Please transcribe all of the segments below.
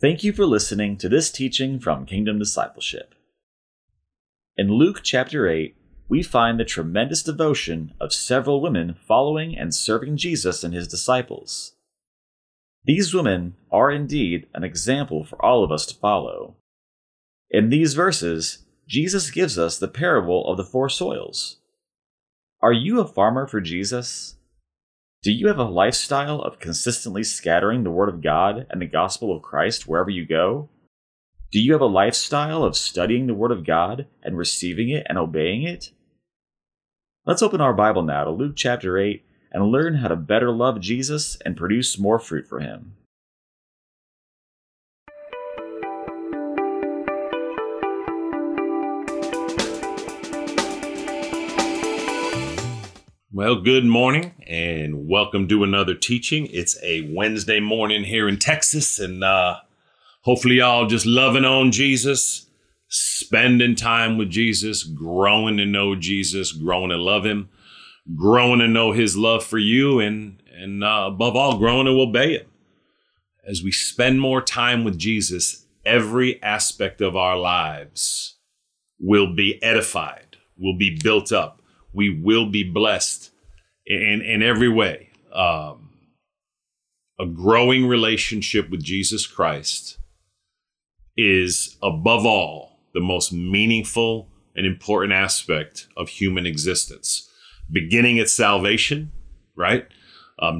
Thank you for listening to this teaching from Kingdom Discipleship. In Luke chapter 8, we find the tremendous devotion of several women following and serving Jesus and his disciples. These women are indeed an example for all of us to follow. In these verses, Jesus gives us the parable of the 4 soils. Are you a farmer for Jesus? Do you have a lifestyle of consistently scattering the Word of God and the Gospel of Christ wherever you go? Do you have a lifestyle of studying the Word of God and receiving it and obeying it? Let's open our Bible now to Luke chapter 8 and learn how to better love Jesus and produce more fruit for Him. Well, good morning and welcome to another teaching. It's a Wednesday morning here in Texas, and hopefully y'all just loving on Jesus, spending time with Jesus, growing to know Jesus, growing to love him, growing to know his love for you, and above all, growing to obey him. As we spend more time with Jesus, every aspect of our lives will be edified, will be built up. We will be blessed in every way. A growing relationship with Jesus Christ is, above all, the most meaningful and important aspect of human existence, beginning at salvation, right?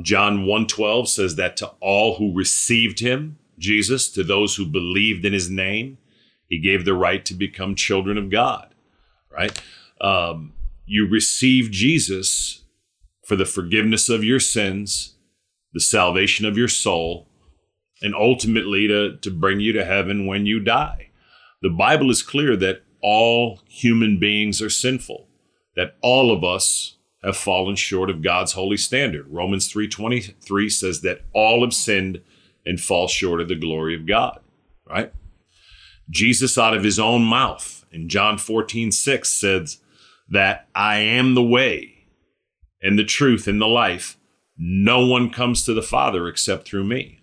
John 1:12 says that to all who received him, Jesus, to those who believed in his name, he gave the right to become children of God, right? You receive Jesus for the forgiveness of your sins, the salvation of your soul, and ultimately to bring you to heaven when you die. The Bible is clear that all human beings are sinful, that all of us have fallen short of God's holy standard. Romans 3:23 says that all have sinned and fall short of the glory of God, right? Jesus, out of his own mouth, in John 14:6 says, that I am the way and the truth and the life. No one comes to the Father except through me.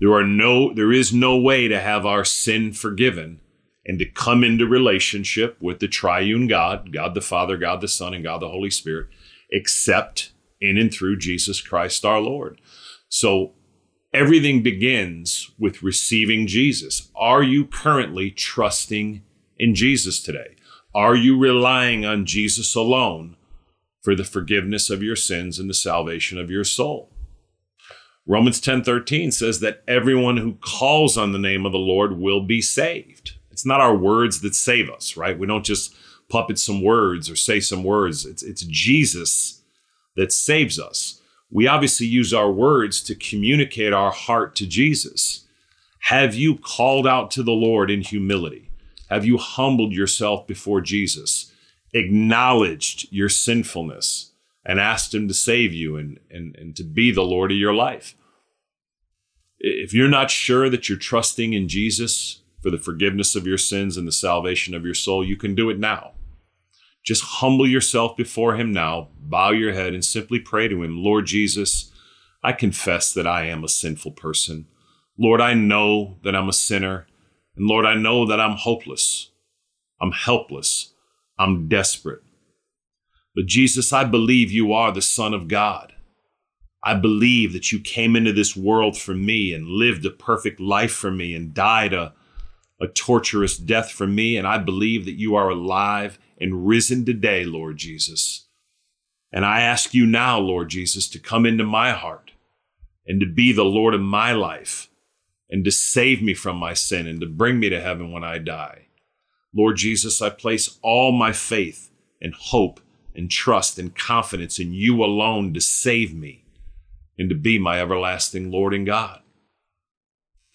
There is no way to have our sin forgiven and to come into relationship with the triune God, God the Father, God the Son, and God the Holy Spirit, except in and through Jesus Christ our Lord. So everything begins with receiving Jesus. Are you currently trusting in Jesus today? Are you relying on Jesus alone for the forgiveness of your sins and the salvation of your soul? Romans 10:13 says that everyone who calls on the name of the Lord will be saved. It's not our words that save us, right? We don't just puppet some words or say some words. It's Jesus that saves us. We obviously use our words to communicate our heart to Jesus. Have you called out to the Lord in humility? Have you humbled yourself before Jesus, acknowledged your sinfulness, and asked him to save you and to be the Lord of your life? If you're not sure that you're trusting in Jesus for the forgiveness of your sins and the salvation of your soul, you can do it now. Just humble yourself before him now, bow your head, and simply pray to him, Lord Jesus, I confess that I am a sinful person. Lord, I know that I'm a sinner. And Lord, I know that I'm hopeless, I'm helpless, I'm desperate. But Jesus, I believe you are the Son of God. I believe that you came into this world for me and lived a perfect life for me and died a torturous death for me. And I believe that you are alive and risen today, Lord Jesus. And I ask you now, Lord Jesus, to come into my heart and to be the Lord of my life, and to save me from my sin and to bring me to heaven when I die. Lord Jesus, I place all my faith and hope and trust and confidence in you alone to save me and to be my everlasting Lord and God.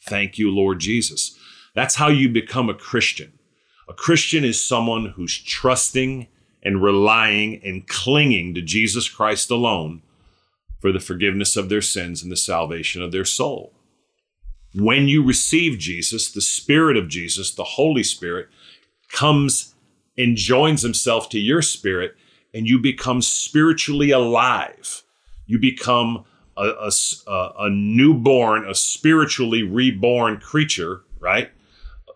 Thank you, Lord Jesus. That's how you become a Christian. A Christian is someone who's trusting and relying and clinging to Jesus Christ alone for the forgiveness of their sins and the salvation of their soul. When you receive Jesus, the Spirit of Jesus, the Holy Spirit, comes and joins himself to your spirit, and you become spiritually alive. You become a newborn, a spiritually reborn creature, right?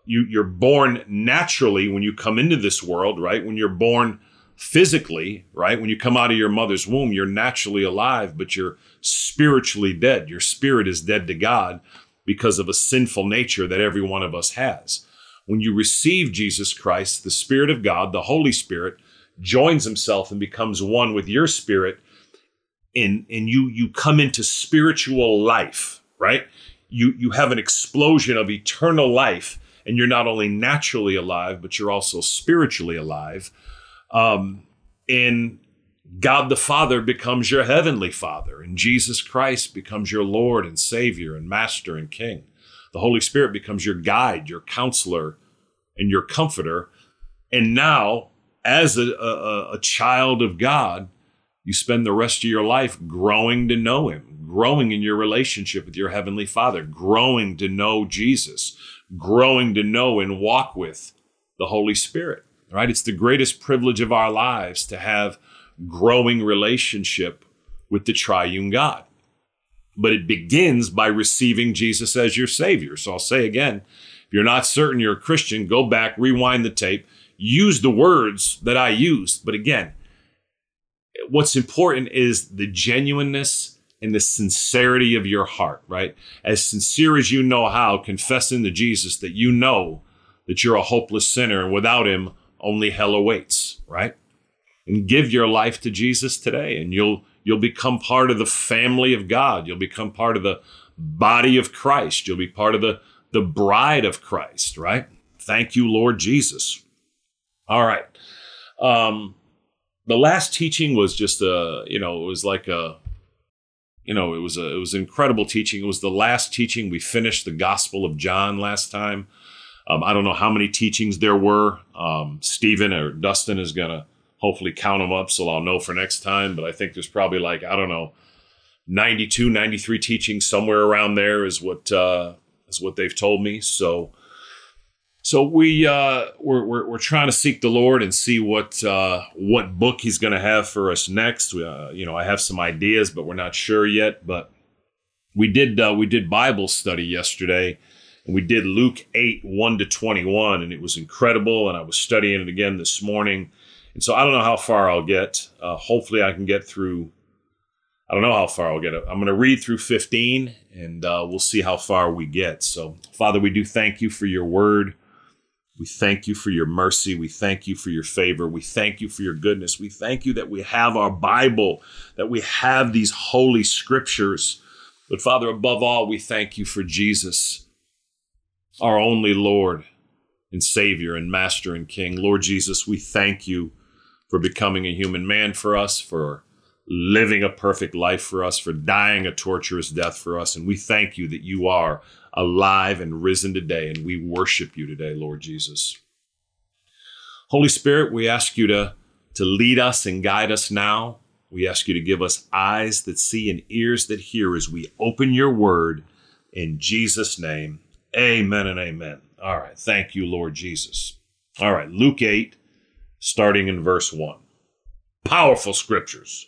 You're born naturally when you come into this world, right? When you're born physically, right? When you come out of your mother's womb, you're naturally alive, but you're spiritually dead. Your spirit is dead to God because of a sinful nature that every one of us has. When you receive Jesus Christ, the Spirit of God, the Holy Spirit, joins himself and becomes one with your spirit, and you come into spiritual life, right? You have an explosion of eternal life, and you're not only naturally alive, but you're also spiritually alive. And God the Father becomes your heavenly Father, and Jesus Christ becomes your Lord and Savior and Master and King. The Holy Spirit becomes your guide, your counselor, and your comforter. And now, as a child of God, you spend the rest of your life growing to know him, growing in your relationship with your heavenly Father, growing to know Jesus, growing to know and walk with the Holy Spirit, right? It's the greatest privilege of our lives to have growing relationship with the triune God. But it begins by receiving Jesus as your Savior. So I'll say again, if you're not certain you're a Christian, go back, rewind the tape, use the words that I used. But again, what's important is the genuineness and the sincerity of your heart, right? As sincere as you know how, confessing to Jesus that you know that you're a hopeless sinner and without him, only hell awaits, right? And give your life to Jesus today, and you'll become part of the family of God. You'll become part of the body of Christ. You'll be part of the bride of Christ, right? Thank you, Lord Jesus. All right. The last teaching was just it was an incredible teaching. It was the last teaching. We finished the Gospel of John last time. I don't know how many teachings there were. Stephen or Dustin is going to hopefully count them up, so I'll know for next time. But I think there's probably 92, 93 teachings, somewhere around there is what they've told me. So we're trying to seek the Lord and see what book he's going to have for us next. I have some ideas, but we're not sure yet. But we did Bible study yesterday, and we did Luke 8:1-21, and it was incredible. And I was studying it again this morning. And so I don't know how far I'll get. Hopefully I can get through. I don't know how far I'll get. I'm going to read through 15, and we'll see how far we get. So, Father, we do thank you for your word. We thank you for your mercy. We thank you for your favor. We thank you for your goodness. We thank you that we have our Bible, that we have these holy scriptures. But, Father, above all, we thank you for Jesus, our only Lord and Savior and Master and King. Lord Jesus, we thank you for becoming a human man for us, for living a perfect life for us, for dying a torturous death for us. And we thank you that you are alive and risen today, and we worship you today, Lord Jesus. Holy Spirit, we ask you to lead us and guide us now. We ask you to give us eyes that see and ears that hear as we open your word. In Jesus' name, amen and amen. All right. Thank you, Lord Jesus. All right. Luke 8, starting in verse 1. Powerful scriptures.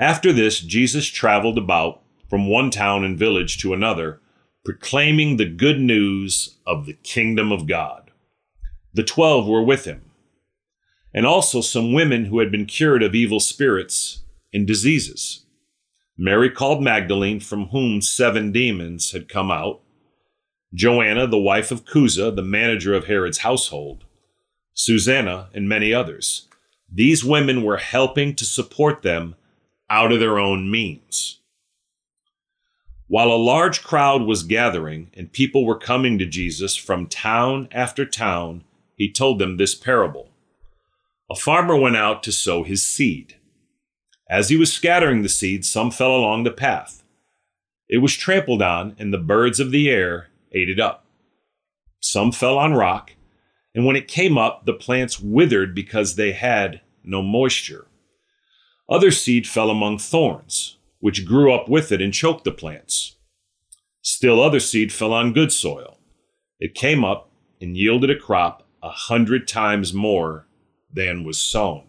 After this, Jesus traveled about from one town and village to another, proclaiming the good news of the kingdom of God. The 12 were with him, and also some women who had been cured of evil spirits and diseases. Mary called Magdalene, from whom 7 demons had come out, Joanna, the wife of Chuza, the manager of Herod's household, Susanna, and many others. These women were helping to support them out of their own means. While a large crowd was gathering and people were coming to Jesus from town after town, he told them this parable. A farmer went out to sow his seed. As he was scattering the seed, some fell along the path. It was trampled on, and the birds of the air ate it up. Some fell on rock, and when it came up, the plants withered because they had no moisture. Other seed fell among thorns, which grew up with it and choked the plants. Still other seed fell on good soil. It came up and yielded a crop 100 times more than was sown.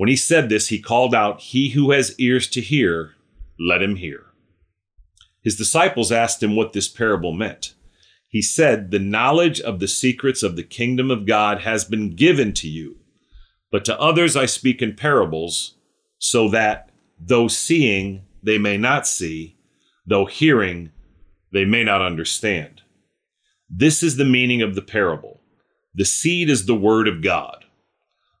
When he said this, he called out, "He who has ears to hear, let him hear." His disciples asked him what this parable meant. He said, "The knowledge of the secrets of the kingdom of God has been given to you, but to others I speak in parables, so that though seeing, they may not see, though hearing, they may not understand." This is the meaning of the parable. The seed is the word of God.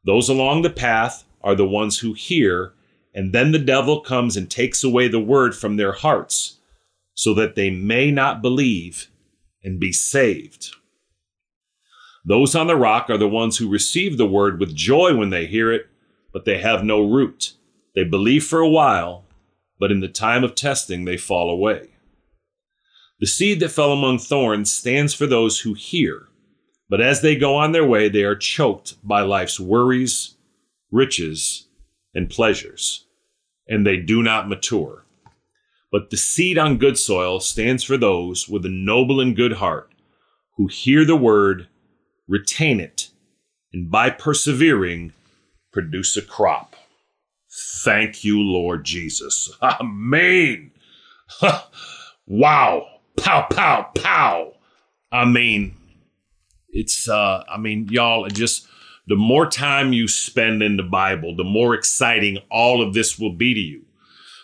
Those along the path are the ones who hear, and then the devil comes and takes away the word from their hearts, so that they may not believe and be saved. Those on the rock are the ones who receive the word with joy when they hear it, but they have no root. They believe for a while, but in the time of testing, they fall away. The seed that fell among thorns stands for those who hear, but as they go on their way, they are choked by life's worries, riches, and pleasures, and they do not mature. But the seed on good soil stands for those with a noble and good heart who hear the word, retain it, and by persevering, produce a crop. Thank you, Lord Jesus. Amen. Wow. Pow, pow, pow. Y'all, just the more time you spend in the Bible, the more exciting all of this will be to you.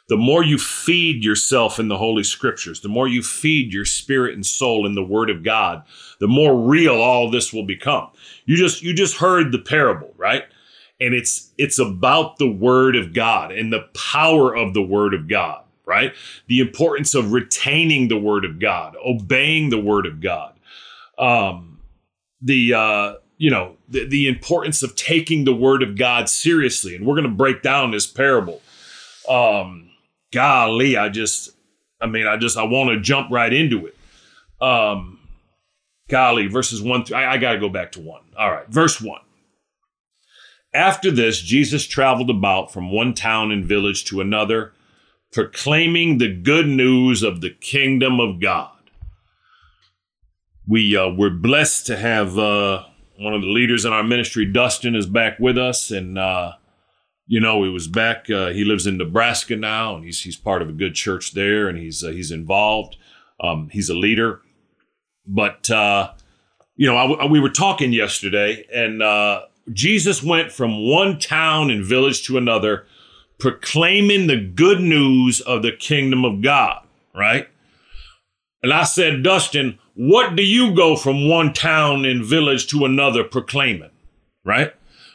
The more you feed yourself in the Holy Scriptures, the more you feed your spirit and soul in the Word of God, the more real all this will become. You just heard the parable, right? And it's about the Word of God and the power of the Word of God, right? The importance of retaining the Word of God, obeying the Word of God. The importance of taking the Word of God seriously. And we're going to break down this parable. Golly, I want to jump right into it. Verses 1 through, I got to go back to 1. All right, verse 1. After this, Jesus traveled about from one town and village to another, proclaiming the good news of the kingdom of God. We're blessed to have one of the leaders in our ministry, Dustin, is back with us. And, he was back. He lives in Nebraska now, and he's part of a good church there, and he's involved. He's a leader. But, we were talking yesterday, and Jesus went from one town and village to another, proclaiming the good news of the kingdom of God, right? And I said, Dustin, what do you go from one town and village to another proclaiming, right?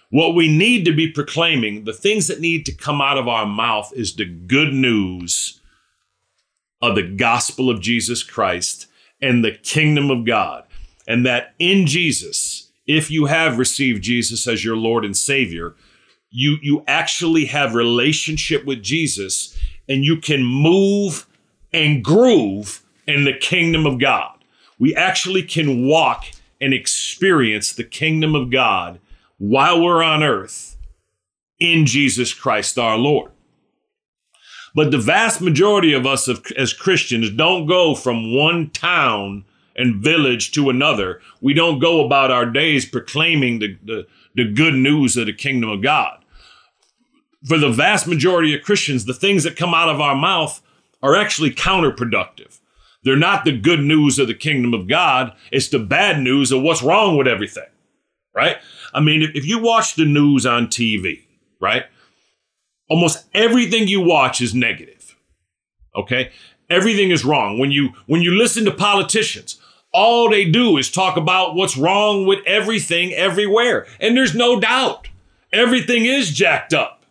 What we need to be proclaiming, the things that need to come out of our mouth is the good news of the gospel of Jesus Christ and the kingdom of God. And that in Jesus, if you have received Jesus as your Lord and Savior, you actually have relationship with Jesus, and you can move and groove in the kingdom of God. We actually can walk and experience the kingdom of God while we're on earth in Jesus Christ our Lord. But the vast majority of us as Christians don't go from one town and village to another. We don't go about our days proclaiming the good news of the kingdom of God. For the vast majority of Christians, the things that come out of our mouth are actually counterproductive. They're not the good news of the kingdom of God. It's the bad news of what's wrong with everything, right? If you watch the news on TV, right? Almost everything you watch is negative, okay? Everything is wrong. When you listen to politicians, all they do is talk about what's wrong with everything everywhere. And there's no doubt. Everything is jacked up.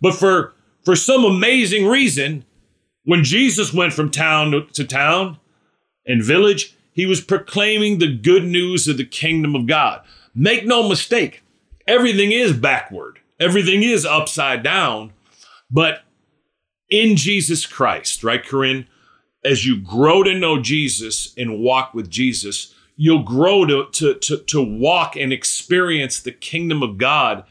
But for some amazing reason, when Jesus went from town to town and village, he was proclaiming the good news of the kingdom of God. Make no mistake, everything is backward. Everything is upside down. But in Jesus Christ, right, Corinne? As you grow to know Jesus and walk with Jesus, you'll grow to walk and experience the kingdom of God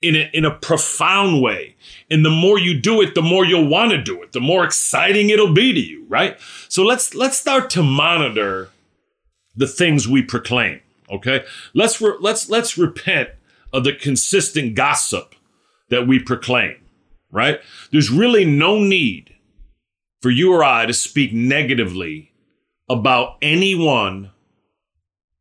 in a profound way. And the more you do it, the more you'll want to do it, the more exciting it'll be to you, right? So let's start to monitor the things we proclaim, okay? Let's repent of the consistent gossip that we proclaim, right? There's really no need for you or I to speak negatively about anyone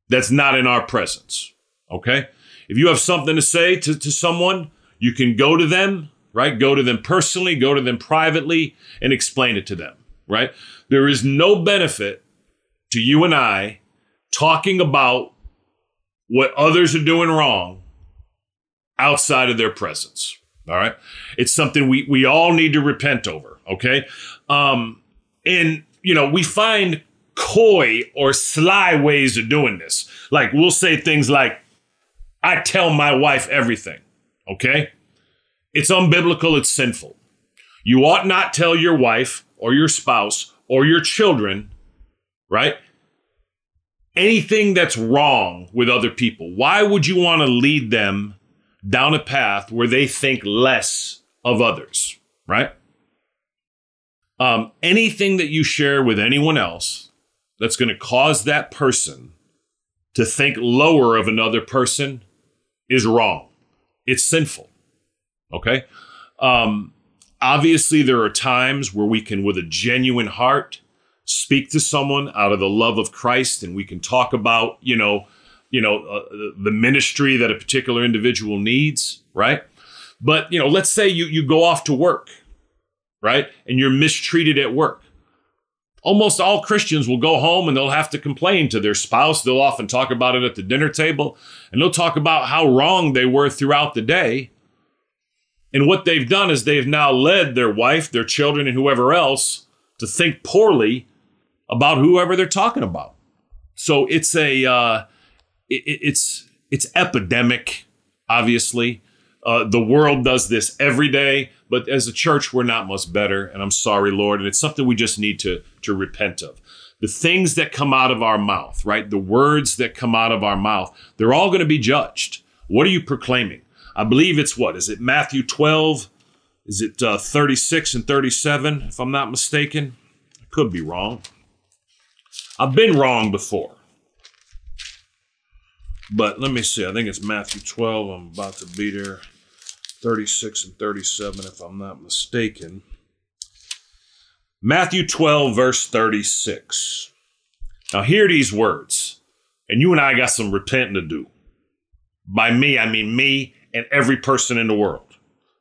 that's not in our presence, okay? If you have something to say to someone, you can go to them, right? Go to them personally, go to them privately, and explain it to them, right? There is no benefit to you and I talking about what others are doing wrong outside of their presence, all right? It's something we all need to repent over, okay? And, you know, we find coy or sly ways of doing this. Like, we'll say things like, I tell my wife everything, okay? It's unbiblical, it's sinful. You ought not tell your wife or your spouse or your children, right, anything that's wrong with other people. Why would you want to lead them down a path where they think less of others, right? Anything that you share with anyone else that's going to cause that person to think lower of another person is wrong. It's sinful, okay? Obviously, there are times where we can, with a genuine heart, speak to someone out of the love of Christ, and we can talk about, the ministry that a particular individual needs, right? But, you know, let's say you go off to work, right? And you're mistreated at work. Almost all Christians will go home and they'll have to complain to their spouse. They'll often talk about it at the dinner table, and they'll talk about how wrong they were throughout the day. And what they've done is they've now led their wife, their children, and whoever else to think poorly about whoever they're talking about. So it's it's epidemic, obviously. The world does this every day, but as a church, we're not much better. And I'm sorry, Lord. And it's something we just need to repent of. The things that come out of our mouth, right? The words that come out of our mouth, they're all going to be judged. What are you proclaiming? I believe it's what? Is it Matthew 12? Is it 36 and 37, if I'm not mistaken? I could be wrong. I've been wrong before. But let me see. I think it's Matthew 12. I'm about to be there. 36 and 37, if I'm not mistaken. Matthew 12, verse 36. Now, hear these words. And you and I got some repenting to do. By me, I mean me and every person in the world.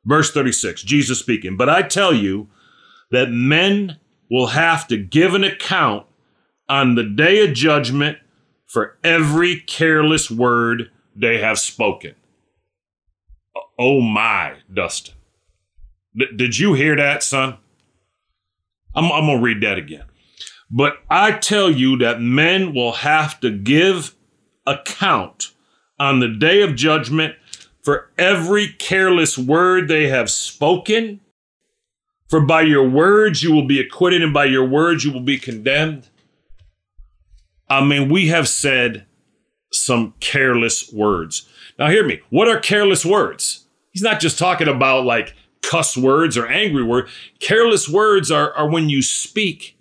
Verse 36, Jesus speaking, but I tell you that men will have to give an account on the day of judgment for every careless word they have spoken. Oh my, Dustin. Did you hear that, son? I'm going to read that again. But I tell you that men will have to give account on the day of judgment for every careless word they have spoken. For by your words you will be acquitted, and by your words you will be condemned. I mean, we have said some careless words. Now hear me, what are careless words? He's not just talking about like cuss words or angry words. Careless words are when you speak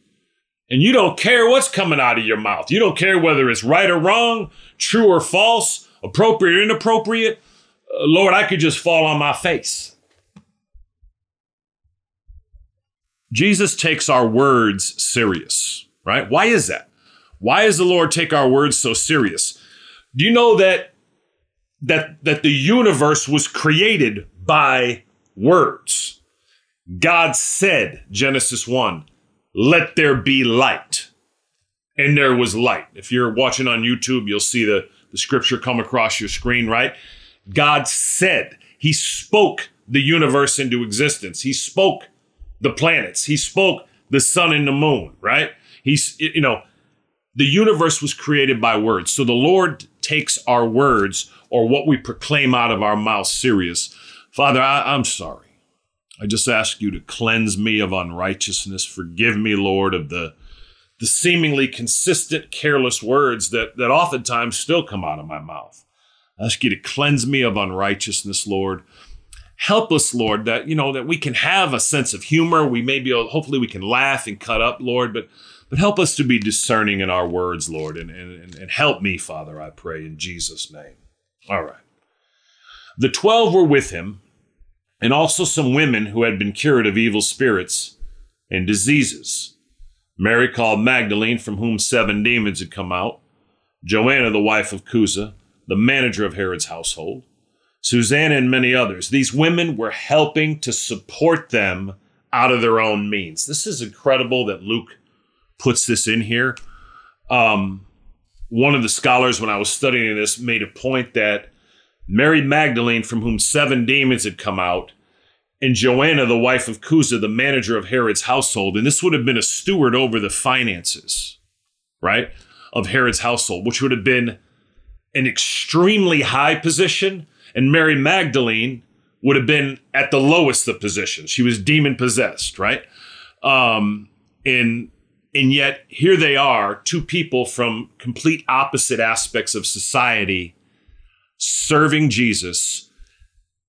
and you don't care what's coming out of your mouth. You don't care whether it's right or wrong, true or false, appropriate or inappropriate. Lord, I could just fall on my face. Jesus takes our words serious, right? Why is that? Why does the Lord take our words so serious? Do you know that the universe was created by words? God said, Genesis 1, let there be light. And there was light. If you're watching on YouTube, you'll see the scripture come across your screen, right? God said, he spoke the universe into existence. He spoke the planets. He spoke the sun and the moon, right? The universe was created by words. So the Lord takes our words, or what we proclaim out of our mouth, serious. Father, I'm sorry. I just ask you to cleanse me of unrighteousness. Forgive me, Lord, of the seemingly consistent, careless words that oftentimes still come out of my mouth. I ask you to cleanse me of unrighteousness, Lord. Help us, Lord, that we can have a sense of humor. We may be able, hopefully we can laugh and cut up, Lord, but help us to be discerning in our words, Lord, and help me, Father, I pray in Jesus' name. All right. The 12 were with him, and also some women who had been cured of evil spirits and diseases. Mary called Magdalene, from whom 7 demons had come out, Joanna, the wife of Chuza, the manager of Herod's household, Susanna, and many others. These women were helping to support them out of their own means. This is incredible that Luke puts this in here. One of the scholars, when I was studying this, made a point that Mary Magdalene, from whom 7 demons had come out, and Joanna, the wife of Chuza, the manager of Herod's household, and this would have been a steward over the finances, right, of Herod's household, which would have been an extremely high position, and Mary Magdalene would have been at the lowest of positions. She was demon-possessed, right? And yet here they are, 2 people from complete opposite aspects of society, serving Jesus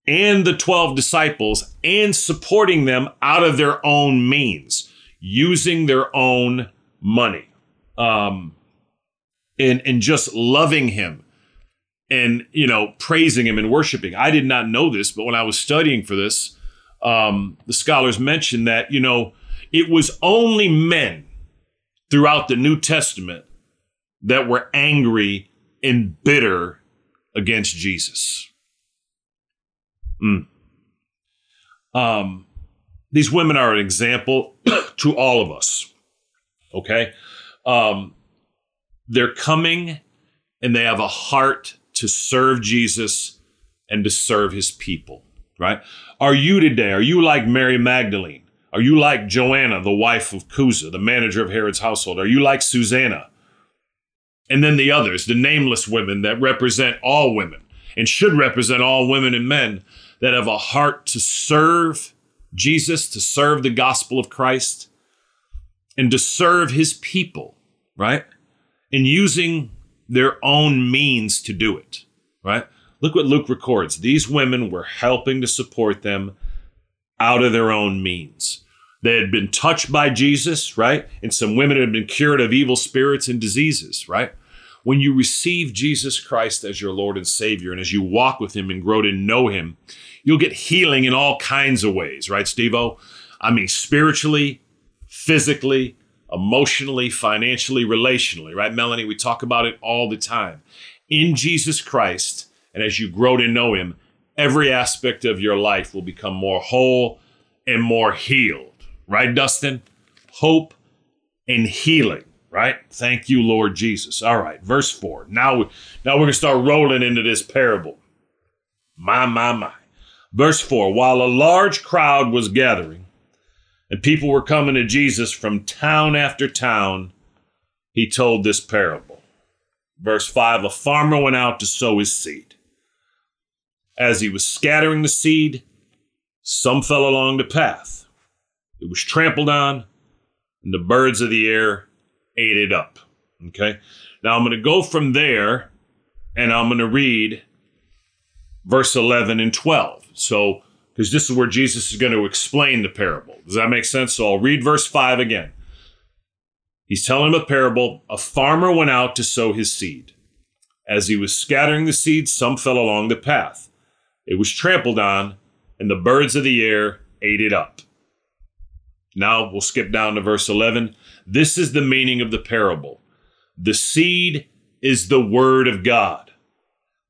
and the 12 disciples and supporting them out of their own means, using their own money, and just loving him and, you know, praising him and worshiping. I did not know this, but when I was studying for this, the scholars mentioned that, you know, it was only men throughout the New Testament that were angry and bitter against Jesus. These women are an example to all of us, okay? They're coming and they have a heart to serve Jesus and to serve his people, right? Are you today, are you like Mary Magdalene? Are you like Joanna, the wife of Chuza, the manager of Herod's household? Are you like Susanna? And then the others, the nameless women that represent all women and should represent all women and men that have a heart to serve Jesus, to serve the gospel of Christ, and to serve his people, right? And using their own means to do it, right? Look what Luke records. These women were helping to support them out of their own means. They had been touched by Jesus, right? And some women had been cured of evil spirits and diseases, right? When you receive Jesus Christ as your Lord and Savior, and as you walk with him and grow to know him, you'll get healing in all kinds of ways, right, Steve-O? I mean, spiritually, physically, emotionally, financially, relationally, right, Melanie? We talk about it all the time. In Jesus Christ, and as you grow to know him, every aspect of your life will become more whole and more healed. Right, Dustin? Hope and healing, right? Thank you, Lord Jesus. All right, verse 4. Now we're going to start rolling into this parable. My. Verse 4, while a large crowd was gathering and people were coming to Jesus from town after town, he told this parable. Verse 5, a farmer went out to sow his seed. As he was scattering the seed, some fell along the path. It was trampled on, and the birds of the air ate it up, okay? Now, I'm going to go from there, and I'm going to read verse 11 and 12. So, because this is where Jesus is going to explain the parable. Does that make sense? So, I'll read verse 5 again. He's telling him a parable. A farmer went out to sow his seed. As he was scattering the seed, some fell along the path. It was trampled on, and the birds of the air ate it up. Now we'll skip down to verse 11. This is the meaning of the parable. The seed is the word of God.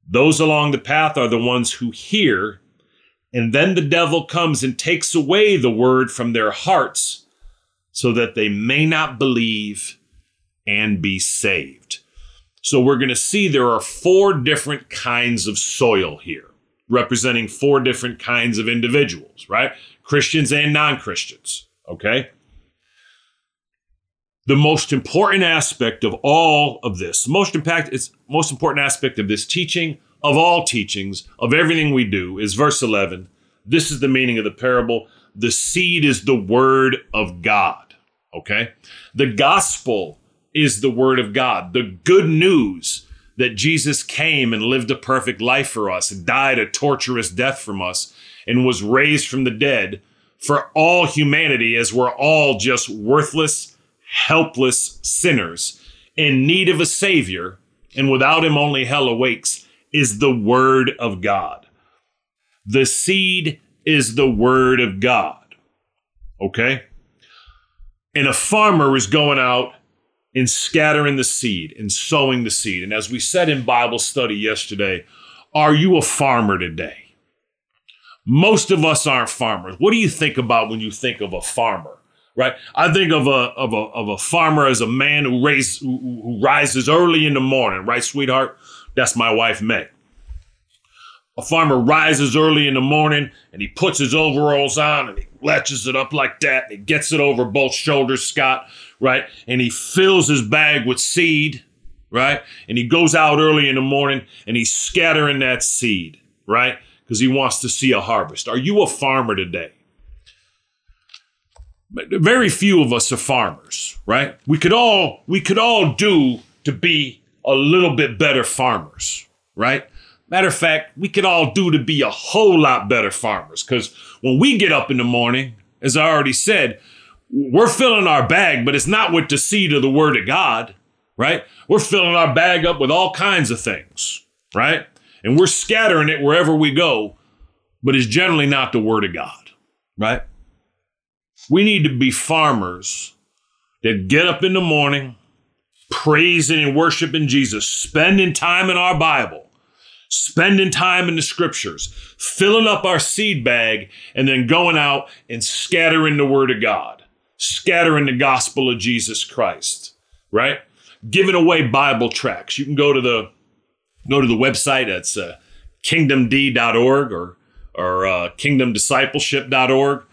Those along the path are the ones who hear, and then the devil comes and takes away the word from their hearts so that they may not believe and be saved. So we're going to see there are 4 different kinds of soil here, representing 4 different kinds of individuals, right? Christians and non-Christians. Okay. The most important aspect of all of this, most important aspect of this teaching, of all teachings, of everything we do, is verse 11. This is the meaning of the parable. The seed is the word of God. Okay. The gospel is the word of God. The good news that Jesus came and lived a perfect life for us and died a torturous death from us and was raised from the dead for all humanity, as we're all just worthless, helpless sinners in need of a savior, and without him only hell awakes, is the word of God. The seed is the word of God. Okay? And a farmer is going out and scattering the seed and sowing the seed. And as we said in Bible study yesterday, are you a farmer today? Most of us aren't farmers. What do you think about when you think of a farmer, right? I think of a farmer as a man who rises early in the morning, right, sweetheart? That's my wife, Meg. A farmer rises early in the morning and he puts his overalls on and he latches it up like that. And he gets it over both shoulders, Scott, right? And he fills his bag with seed, right? And he goes out early in the morning and he's scattering that seed, right? Because he wants to see a harvest. Are you a farmer today? Very few of us are farmers, right? We could all do to be a little bit better farmers, right? Matter of fact, we could all do to be a whole lot better farmers. Because when we get up in the morning, as I already said, we're filling our bag, but it's not with the seed of the word of God, right? We're filling our bag up with all kinds of things, right? And we're scattering it wherever we go, but it's generally not the word of God, right? We need to be farmers that get up in the morning, praising and worshiping Jesus, spending time in our Bible, spending time in the scriptures, filling up our seed bag, and then going out and scattering the word of God, scattering the gospel of Jesus Christ, right? Giving away Bible tracts. You can go to the website. That's kingdomd.org or kingdomdiscipleship.org,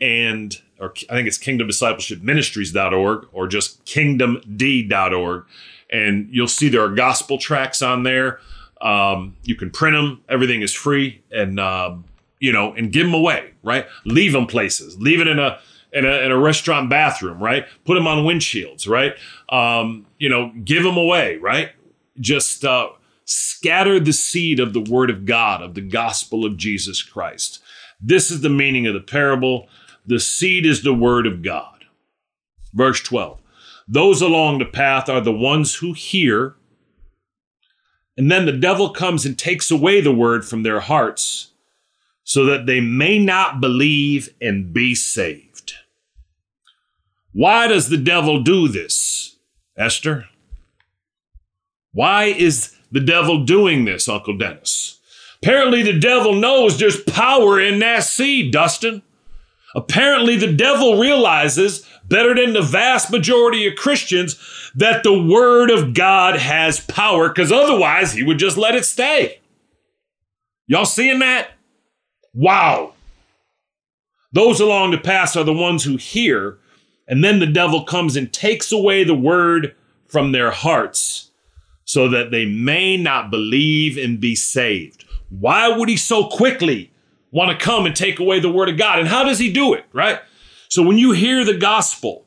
and or I think it's kingdomdiscipleshipministries.org or just kingdomd.org, and you'll see there are gospel tracts on there. You can print them. Everything is free, and and give them away. Right, leave them places. Leave it in a restaurant bathroom. Right, put them on windshields. Right, give them away. Right, just. Scatter the seed of the word of God, of the gospel of Jesus Christ. This is the meaning of the parable. The seed is the word of God. Verse 12. Those along the path are the ones who hear, and then the devil comes and takes away the word from their hearts so that they may not believe and be saved. Why does the devil do this, Esther? Why is the devil doing this, Uncle Dennis? Apparently the devil knows there's power in that seed, Dustin. Apparently the devil realizes, better than the vast majority of Christians, that the word of God has power, because otherwise he would just let it stay. Y'all seeing that? Wow. Those along the path are the ones who hear, and then the devil comes and takes away the word from their hearts, so that they may not believe and be saved. Why would he so quickly want to come and take away the word of God? And how does he do it, right? So when you hear the gospel,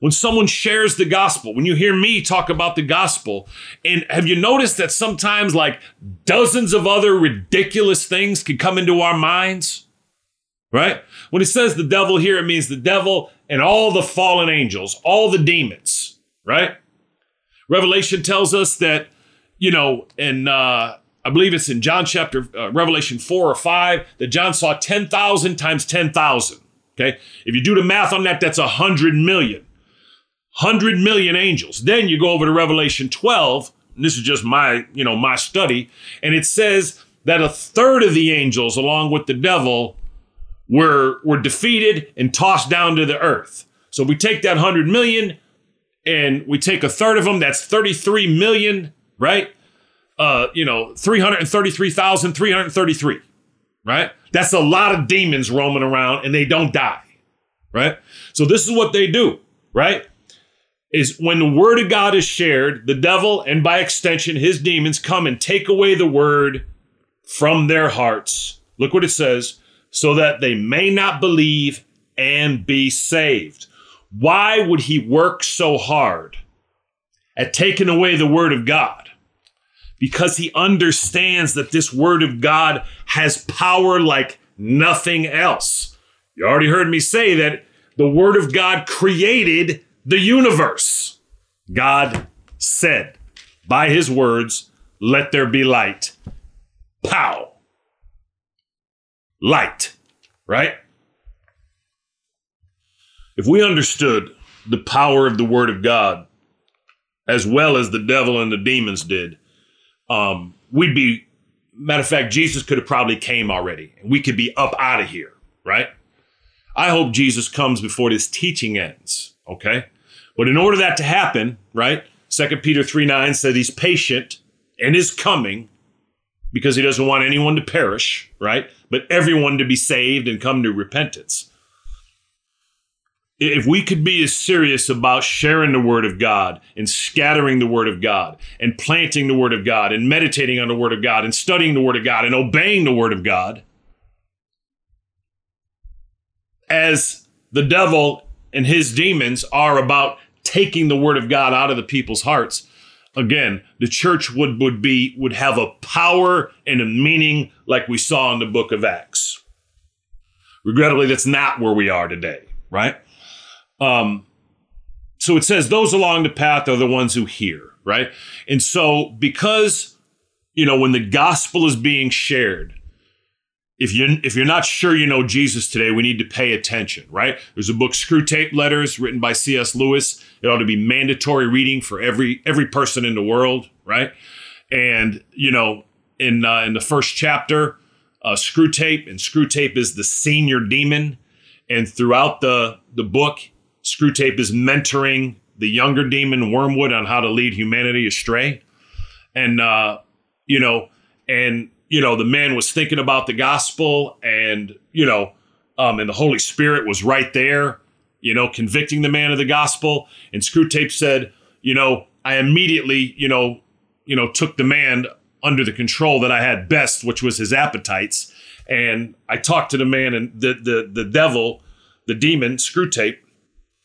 when someone shares the gospel, when you hear me talk about the gospel, and have you noticed that sometimes like dozens of other ridiculous things can come into our minds, right? When it says the devil here, it means the devil and all the fallen angels, all the demons, right? Revelation tells us that, I believe it's in John chapter, Revelation 4 or 5, that John saw 10,000 times 10,000. Okay. If you do the math on that, that's 100 million. 100 million angels. Then you go over to Revelation 12. And this is just my study. And it says that a third of the angels, along with the devil, were defeated and tossed down to the earth. So we take that 100 million and we take a third of them, that's 33 million, right? 333,333, right? That's a lot of demons roaming around and they don't die, right? So this is what they do, right? Is when the word of God is shared, the devil and by extension, his demons come and take away the word from their hearts. Look what it says, so that they may not believe and be saved. Why would he work so hard at taking away the word of God? Because he understands that this word of God has power like nothing else. You already heard me say that the word of God created the universe. God said, by his words, let there be light. Pow. Light. right? If we understood the power of the Word of God as well as the devil and the demons did, we'd be, matter of fact, Jesus could have probably came already and we could be up out of here, right? I hope Jesus comes before this teaching ends, okay? But in order that to happen, right, 2 Peter 3:9 said he's patient and is coming because he doesn't want anyone to perish, right? But everyone to be saved and come to repentance. If we could be as serious about sharing the Word of God and scattering the Word of God and planting the Word of God and meditating on the Word of God and studying the Word of God and obeying the Word of God as the devil and his demons are about taking the Word of God out of the people's hearts, again, the church would have a power and a meaning like we saw in the book of Acts. Regrettably, that's not where we are today, right? So it says those along the path are the ones who hear, right? And so because, you know, when the gospel is being shared, if you're not sure you know Jesus today, we need to pay attention, right? There's a book, Screwtape Letters, written by C.S. Lewis. It ought to be mandatory reading for every person in the world, right? And, you know, in the first chapter, Screwtape is the senior demon. And throughout the book, Screwtape is mentoring the younger demon, Wormwood, on how to lead humanity astray. And, the man was thinking about the gospel and, and the Holy Spirit was right there, you know, convicting the man of the gospel. And Screwtape said, I immediately, took the man under the control that I had best, which was his appetites. And I talked to the man, and the devil, the demon, Screwtape,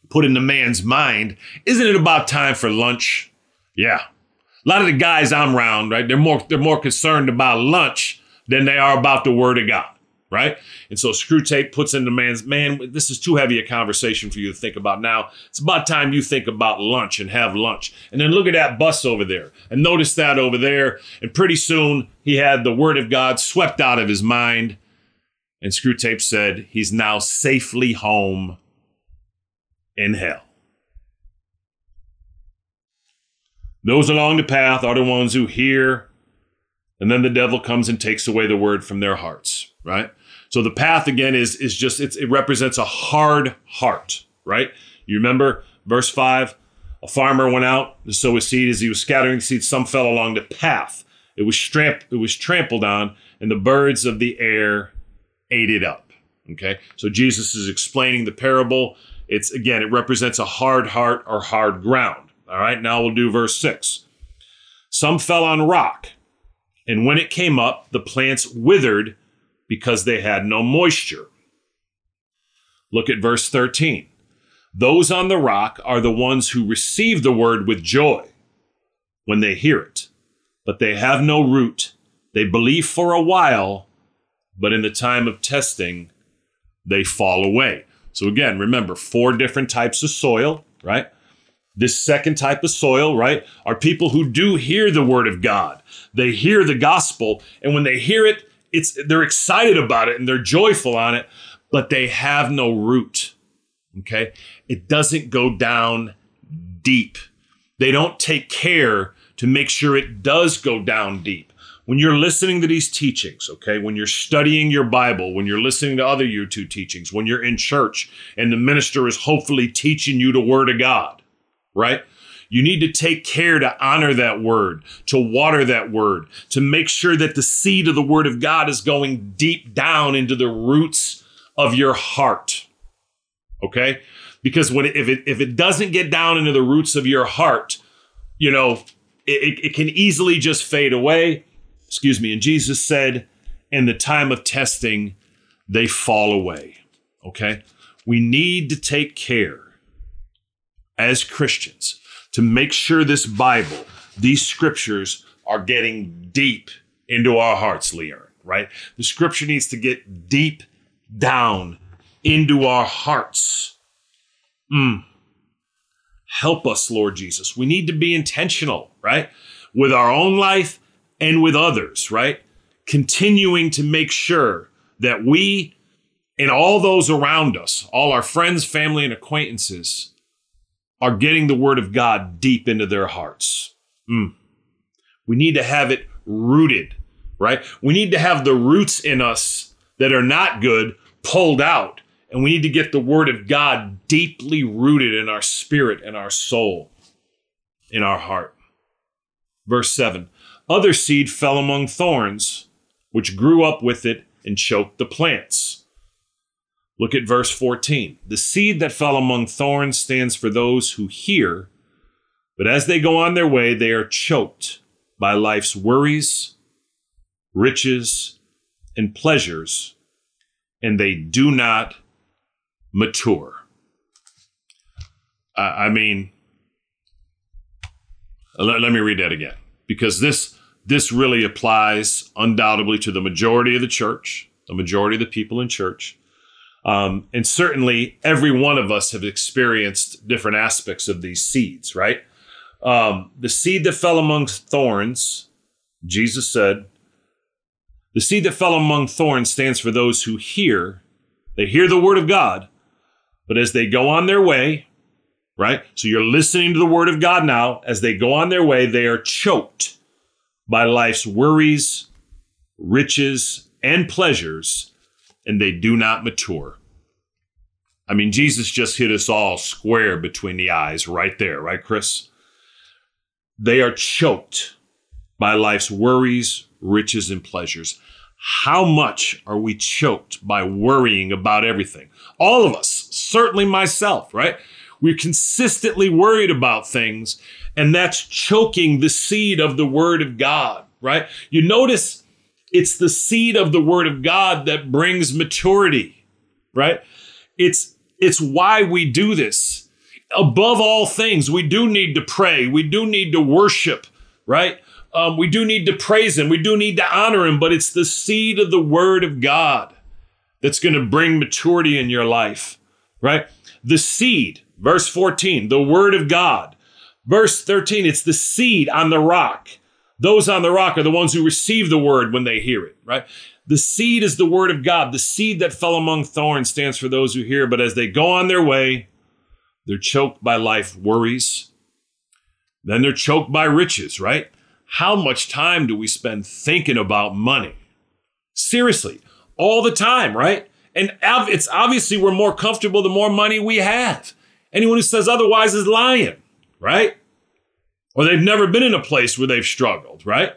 put in the man's mind, isn't it about time for lunch? Yeah. A lot of the guys I'm around, right, they're more concerned about lunch than they are about the Word of God, right? And so Screwtape puts in the man's, this is too heavy a conversation for you to think about now. It's about time you think about lunch and have lunch. And then look at that bus over there and notice that over there. And pretty soon he had the Word of God swept out of his mind. And Screwtape said he's now safely home in hell. Those along the path are the ones who hear, and then the devil comes and takes away the word from their hearts, right? So the path, again, it represents a hard heart, right? You remember verse 5, a farmer went out to sow his seed. As he was scattering seed, some fell along the path. It was trampled on, and the birds of the air ate it up, okay? So Jesus is explaining the parable. It's, again, it represents a hard heart or hard ground. All right, now we'll do verse 6. Some fell on rock, and when it came up, the plants withered because they had no moisture. Look at verse 13. Those on the rock are the ones who receive the word with joy when they hear it, but they have no root. They believe for a while, but in the time of testing, they fall away. So again, remember, 4 different types of soil, right? This second type of soil, right, are people who do hear the Word of God. They hear the gospel, and when they hear it, they're excited about it and they're joyful on it, but they have no root, okay? It doesn't go down deep. They don't take care to make sure it does go down deep. When you're listening to these teachings, okay, when you're studying your Bible, when you're listening to other YouTube teachings, when you're in church and the minister is hopefully teaching you the Word of God, right? You need to take care to honor that word, to water that word, to make sure that the seed of the Word of God is going deep down into the roots of your heart, okay? Because if it doesn't get down into the roots of your heart, it can easily just fade away. Excuse me. And Jesus said, in the time of testing, they fall away, okay? We need to take care as Christians to make sure this Bible, these scriptures are getting deep into our hearts, Leon, right? The scripture needs to get deep down into our hearts. Help us, Lord Jesus. We need to be intentional, right? With our own life and with others, right? Continuing to make sure that we And all those around us, all our friends, family, and acquaintances are getting the word of God deep into their hearts. We need to have it rooted, right? We need to have the roots in us that are not good pulled out. And we need to get the word of God deeply rooted in our spirit and our soul, in our heart. Verse 7, other seed fell among thorns, which grew up with it and choked the plants. Look at verse 14. The seed that fell among thorns stands for those who hear, but as they go on their way, they are choked by life's worries, riches, and pleasures, and they do not mature. Let me read that again, because this really applies undoubtedly to the majority of the church, the majority of the people in church. And certainly every one of us have experienced different aspects of these seeds, right? The seed that fell among thorns, Jesus said, the seed that fell among thorns stands for those who hear. They hear the word of God, but as they go on their way, right? So you're listening to the word of God now. As they go on their way, they are choked by life's worries, riches, and pleasures, and they do not mature. I mean, Jesus just hit us all square between the eyes right there, right, Chris? They are choked by life's worries, riches, and pleasures. How much are we choked by worrying about everything? All of us, certainly myself, right? We're consistently worried about things, and that's choking the seed of the word of God, right? You notice it's the seed of the word of God that brings maturity, right? It's why we do this. Above all things, we do need to pray. We do need to worship, right? We do need to praise him. We do need to honor him, but it's the seed of the word of God that's going to bring maturity in your life, right? The seed. Verse 14, the word of God. Verse 13, it's the seed on the rock. Those on the rock are the ones who receive the word when they hear it, right? The seed is the word of God. The seed that fell among thorns stands for those who hear, but as they go on their way, they're choked by life's worries. Then they're choked by riches, right? How much time do we spend thinking about money? Seriously, all the time, right? And it's obviously we're more comfortable the more money we have. Anyone who says otherwise is lying, right? Or they've never been in a place where they've struggled, right?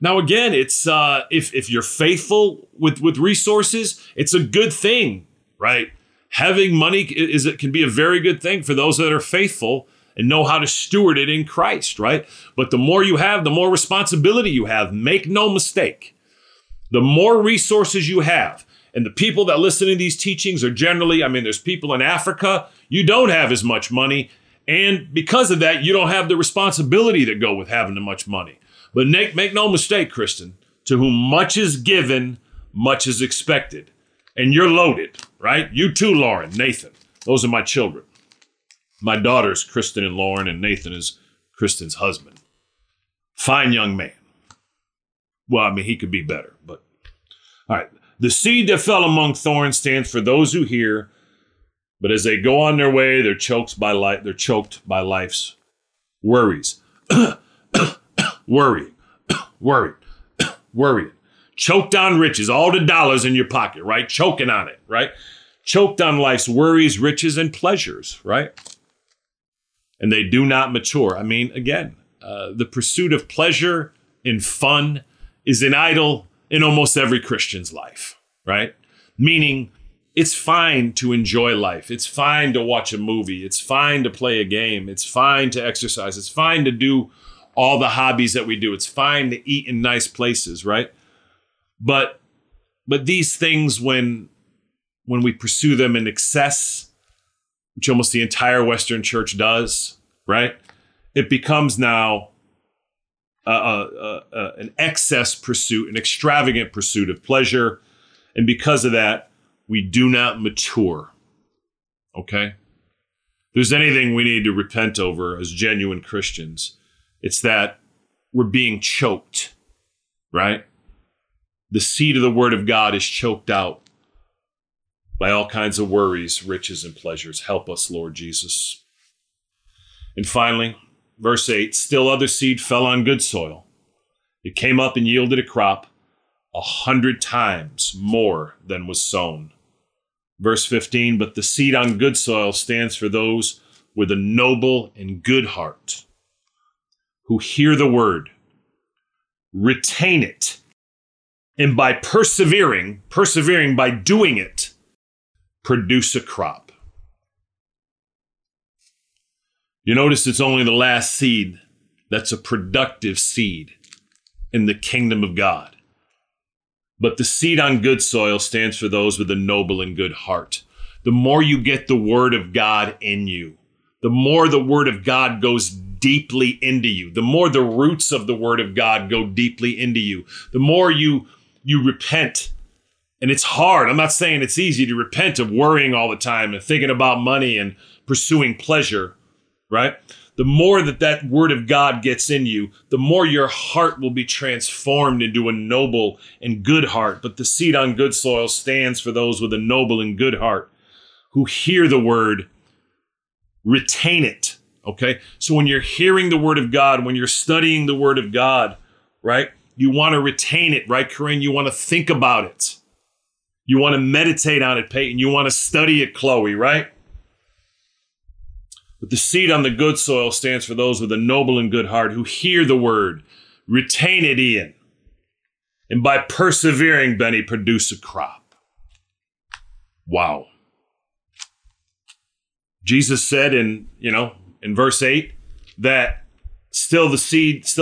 Now, again, it's if you're faithful with resources, it's a good thing, right? Having money can be a very good thing for those that are faithful and know how to steward it in Christ, right? But the more you have, the more responsibility you have. Make no mistake. The more resources you have, and the people that listen to these teachings are generally, there's people in Africa, you don't have as much money. And because of that, you don't have the responsibility that go with having too much money. But make no mistake, Kristen, to whom much is given, much is expected. And you're loaded, right? You too, Lauren, Nathan. Those are my children. My daughters, Kristen and Lauren, and Nathan is Kristen's husband. Fine young man. Well, he could be better, but all right. The seed that fell among thorns stands for those who hear, but as they go on their way, they're choked by life's worries. Worrying. Choked on riches, all the dollars in your pocket, right? Choking on it, right? Choked on life's worries, riches, and pleasures, right? And they do not mature. The pursuit of pleasure and fun is an idol in almost every Christian's life, right? Meaning it's fine to enjoy life. It's fine to watch a movie. It's fine to play a game. It's fine to exercise. It's fine to do all the hobbies that we do. It's fine to eat in nice places, right? But these things, when we pursue them in excess, which almost the entire Western church does, right? It becomes now an excess pursuit, an extravagant pursuit of pleasure. And because of that, we do not mature. Okay? If there's anything we need to repent over as genuine Christians, it's that we're being choked, right? The seed of the word of God is choked out by all kinds of worries, riches, and pleasures. Help us, Lord Jesus. And finally, verse 8, still other seed fell on good soil. It came up and yielded a crop 100 times more than was sown. Verse 15, but the seed on good soil stands for those with a noble and good heart, who hear the word, retain it, and by persevering by doing it, produce a crop. You notice it's only the last seed that's a productive seed in the kingdom of God. But the seed on good soil stands for those with a noble and good heart. The more you get the word of God in you, the more the word of God goes deeply into you, the more the roots of the word of God go deeply into you, the more you repent. And it's hard. I'm not saying it's easy to repent of worrying all the time and thinking about money and pursuing pleasure, right? The more that word of God gets in you, the more your heart will be transformed into a noble and good heart. But the seed on good soil stands for those with a noble and good heart who hear the word, retain it, okay? So when you're hearing the word of God, when you're studying the word of God, right, you want to retain it, right, Corinne? You want to think about it. You want to meditate on it, Peyton. You want to study it, Chloe, right? But the seed on the good soil stands for those with a noble and good heart who hear the word, retain it, Ian, and by persevering, Benny, produce a crop. Wow. Jesus said in verse 8 that still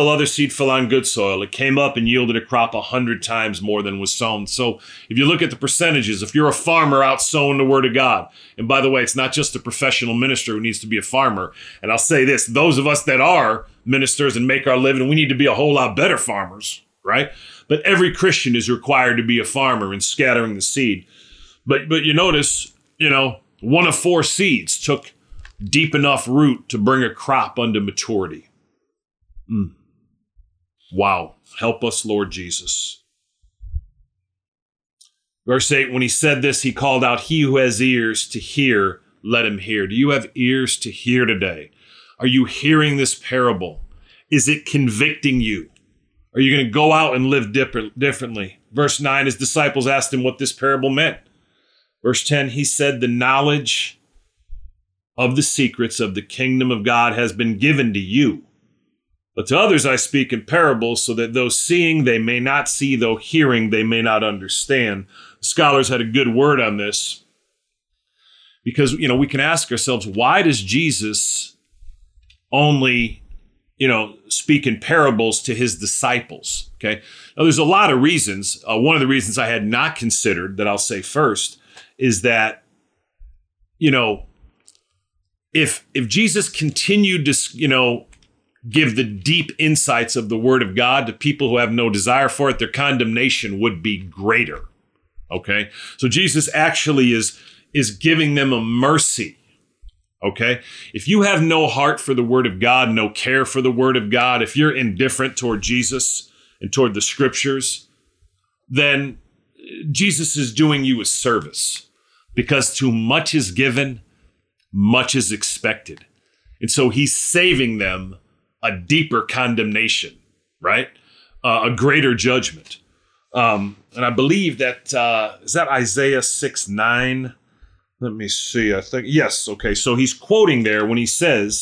other seed fell on good soil. It came up and yielded a crop 100 times more than was sown. So if you look at the percentages, if you're a farmer out sowing the word of God, and by the way, it's not just a professional minister who needs to be a farmer. And I'll say this, those of us that are ministers and make our living, we need to be a whole lot better farmers, right? But every Christian is required to be a farmer in scattering the seed. But you notice, one of 4 seeds took deep enough root to bring a crop unto maturity. Wow. Help us, Lord Jesus. Verse 8, when he said this, he called out, he who has ears to hear, let him hear. Do you have ears to hear today? Are you hearing this parable? Is it convicting you? Are you going to go out and live differently? Verse 9, his disciples asked him what this parable meant. Verse 10, he said, the knowledge of the secrets of the kingdom of God has been given to you. But to others I speak in parables, so that though seeing they may not see, though hearing they may not understand. Scholars had a good word on this because, we can ask ourselves, why does Jesus only, speak in parables to his disciples? Okay. Now, there's a lot of reasons. One of the reasons I had not considered that I'll say first is that, if Jesus continued to, give the deep insights of the word of God to people who have no desire for it, their condemnation would be greater, okay? So Jesus actually is giving them a mercy, okay? If you have no heart for the word of God, no care for the word of God, if you're indifferent toward Jesus and toward the scriptures, then Jesus is doing you a service because too much is given, much is expected. And so he's saving them a deeper condemnation, right? A greater judgment. And I believe that, is that Isaiah 6:9? Let me see, I think, yes, okay. So he's quoting there when he said,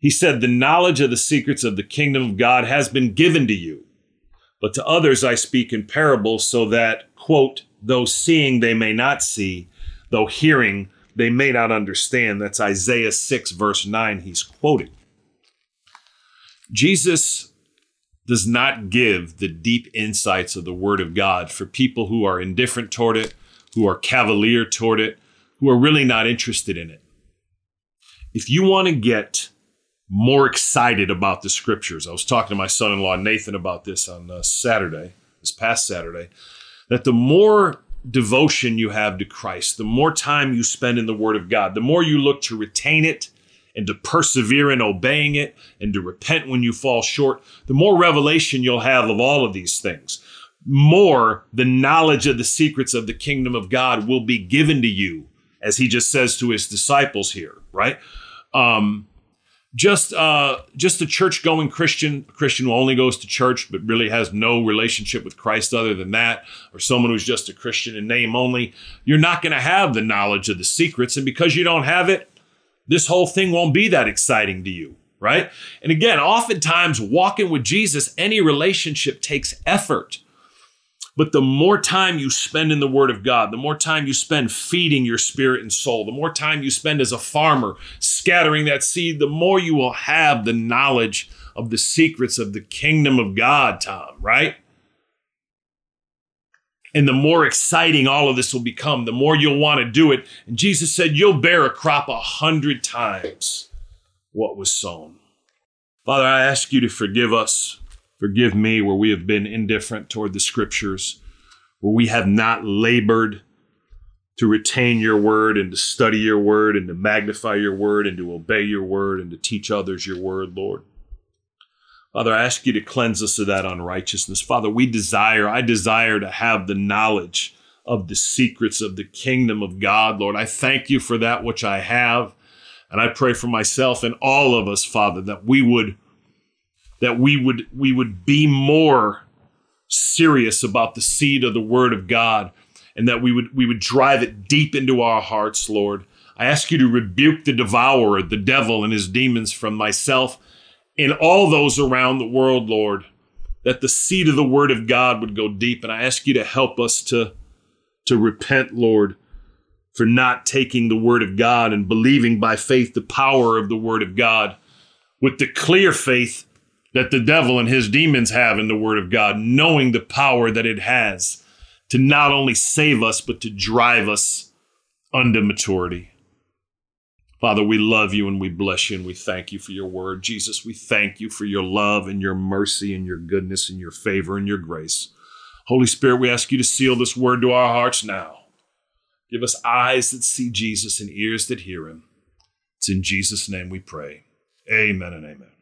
the knowledge of the secrets of the kingdom of God has been given to you, but to others I speak in parables so that, quote, though seeing they may not see, though hearing they may not understand. That's Isaiah 6 verse 9 he's quoting. Jesus does not give the deep insights of the word of God for people who are indifferent toward it, who are cavalier toward it, who are really not interested in it. If you want to get more excited about the scriptures, I was talking to my son-in-law Nathan about this on this past Saturday, that the more devotion you have to Christ, the more time you spend in the word of God, the more you look to retain it, and to persevere in obeying it, and to repent when you fall short, the more revelation you'll have of all of these things. more the knowledge of the secrets of the kingdom of God will be given to you, as he just says to his disciples here, right? Just a church-going Christian, a Christian who only goes to church but really has no relationship with Christ other than that, or someone who's just a Christian in name only, you're not going to have the knowledge of the secrets. And because you don't have it, this whole thing won't be that exciting to you, right? And again, oftentimes walking with Jesus, any relationship takes effort. But the more time you spend in the Word of God, the more time you spend feeding your spirit and soul, the more time you spend as a farmer scattering that seed, the more you will have the knowledge of the secrets of the kingdom of God, Tom, right? And the more exciting all of this will become, the more you'll want to do it. And Jesus said, you'll bear a crop 100 times what was sown. Father, I ask you to forgive us. Forgive me where we have been indifferent toward the scriptures, where we have not labored to retain your word and to study your word and to magnify your word and to obey your word and to teach others your word, Lord. Father, I ask you to cleanse us of that unrighteousness. Father, I desire to have the knowledge of the secrets of the kingdom of God, Lord. I thank you for that which I have. And I pray for myself and all of us, Father, that we would be more serious about the seed of the Word of God, and that we would drive it deep into our hearts, Lord. I ask you to rebuke the devourer, the devil and his demons, from myself and all those around the world, Lord, that the seed of the Word of God would go deep. And I ask you to help us to repent, Lord, for not taking the Word of God and believing by faith the power of the Word of God with the clear faith that the devil and his demons have in the Word of God, knowing the power that it has to not only save us, but to drive us unto maturity. Father, we love you and we bless you and we thank you for your word. Jesus, we thank you for your love and your mercy and your goodness and your favor and your grace. Holy Spirit, we ask you to seal this word to our hearts now. Give us eyes that see Jesus and ears that hear him. It's in Jesus' name we pray. Amen and amen.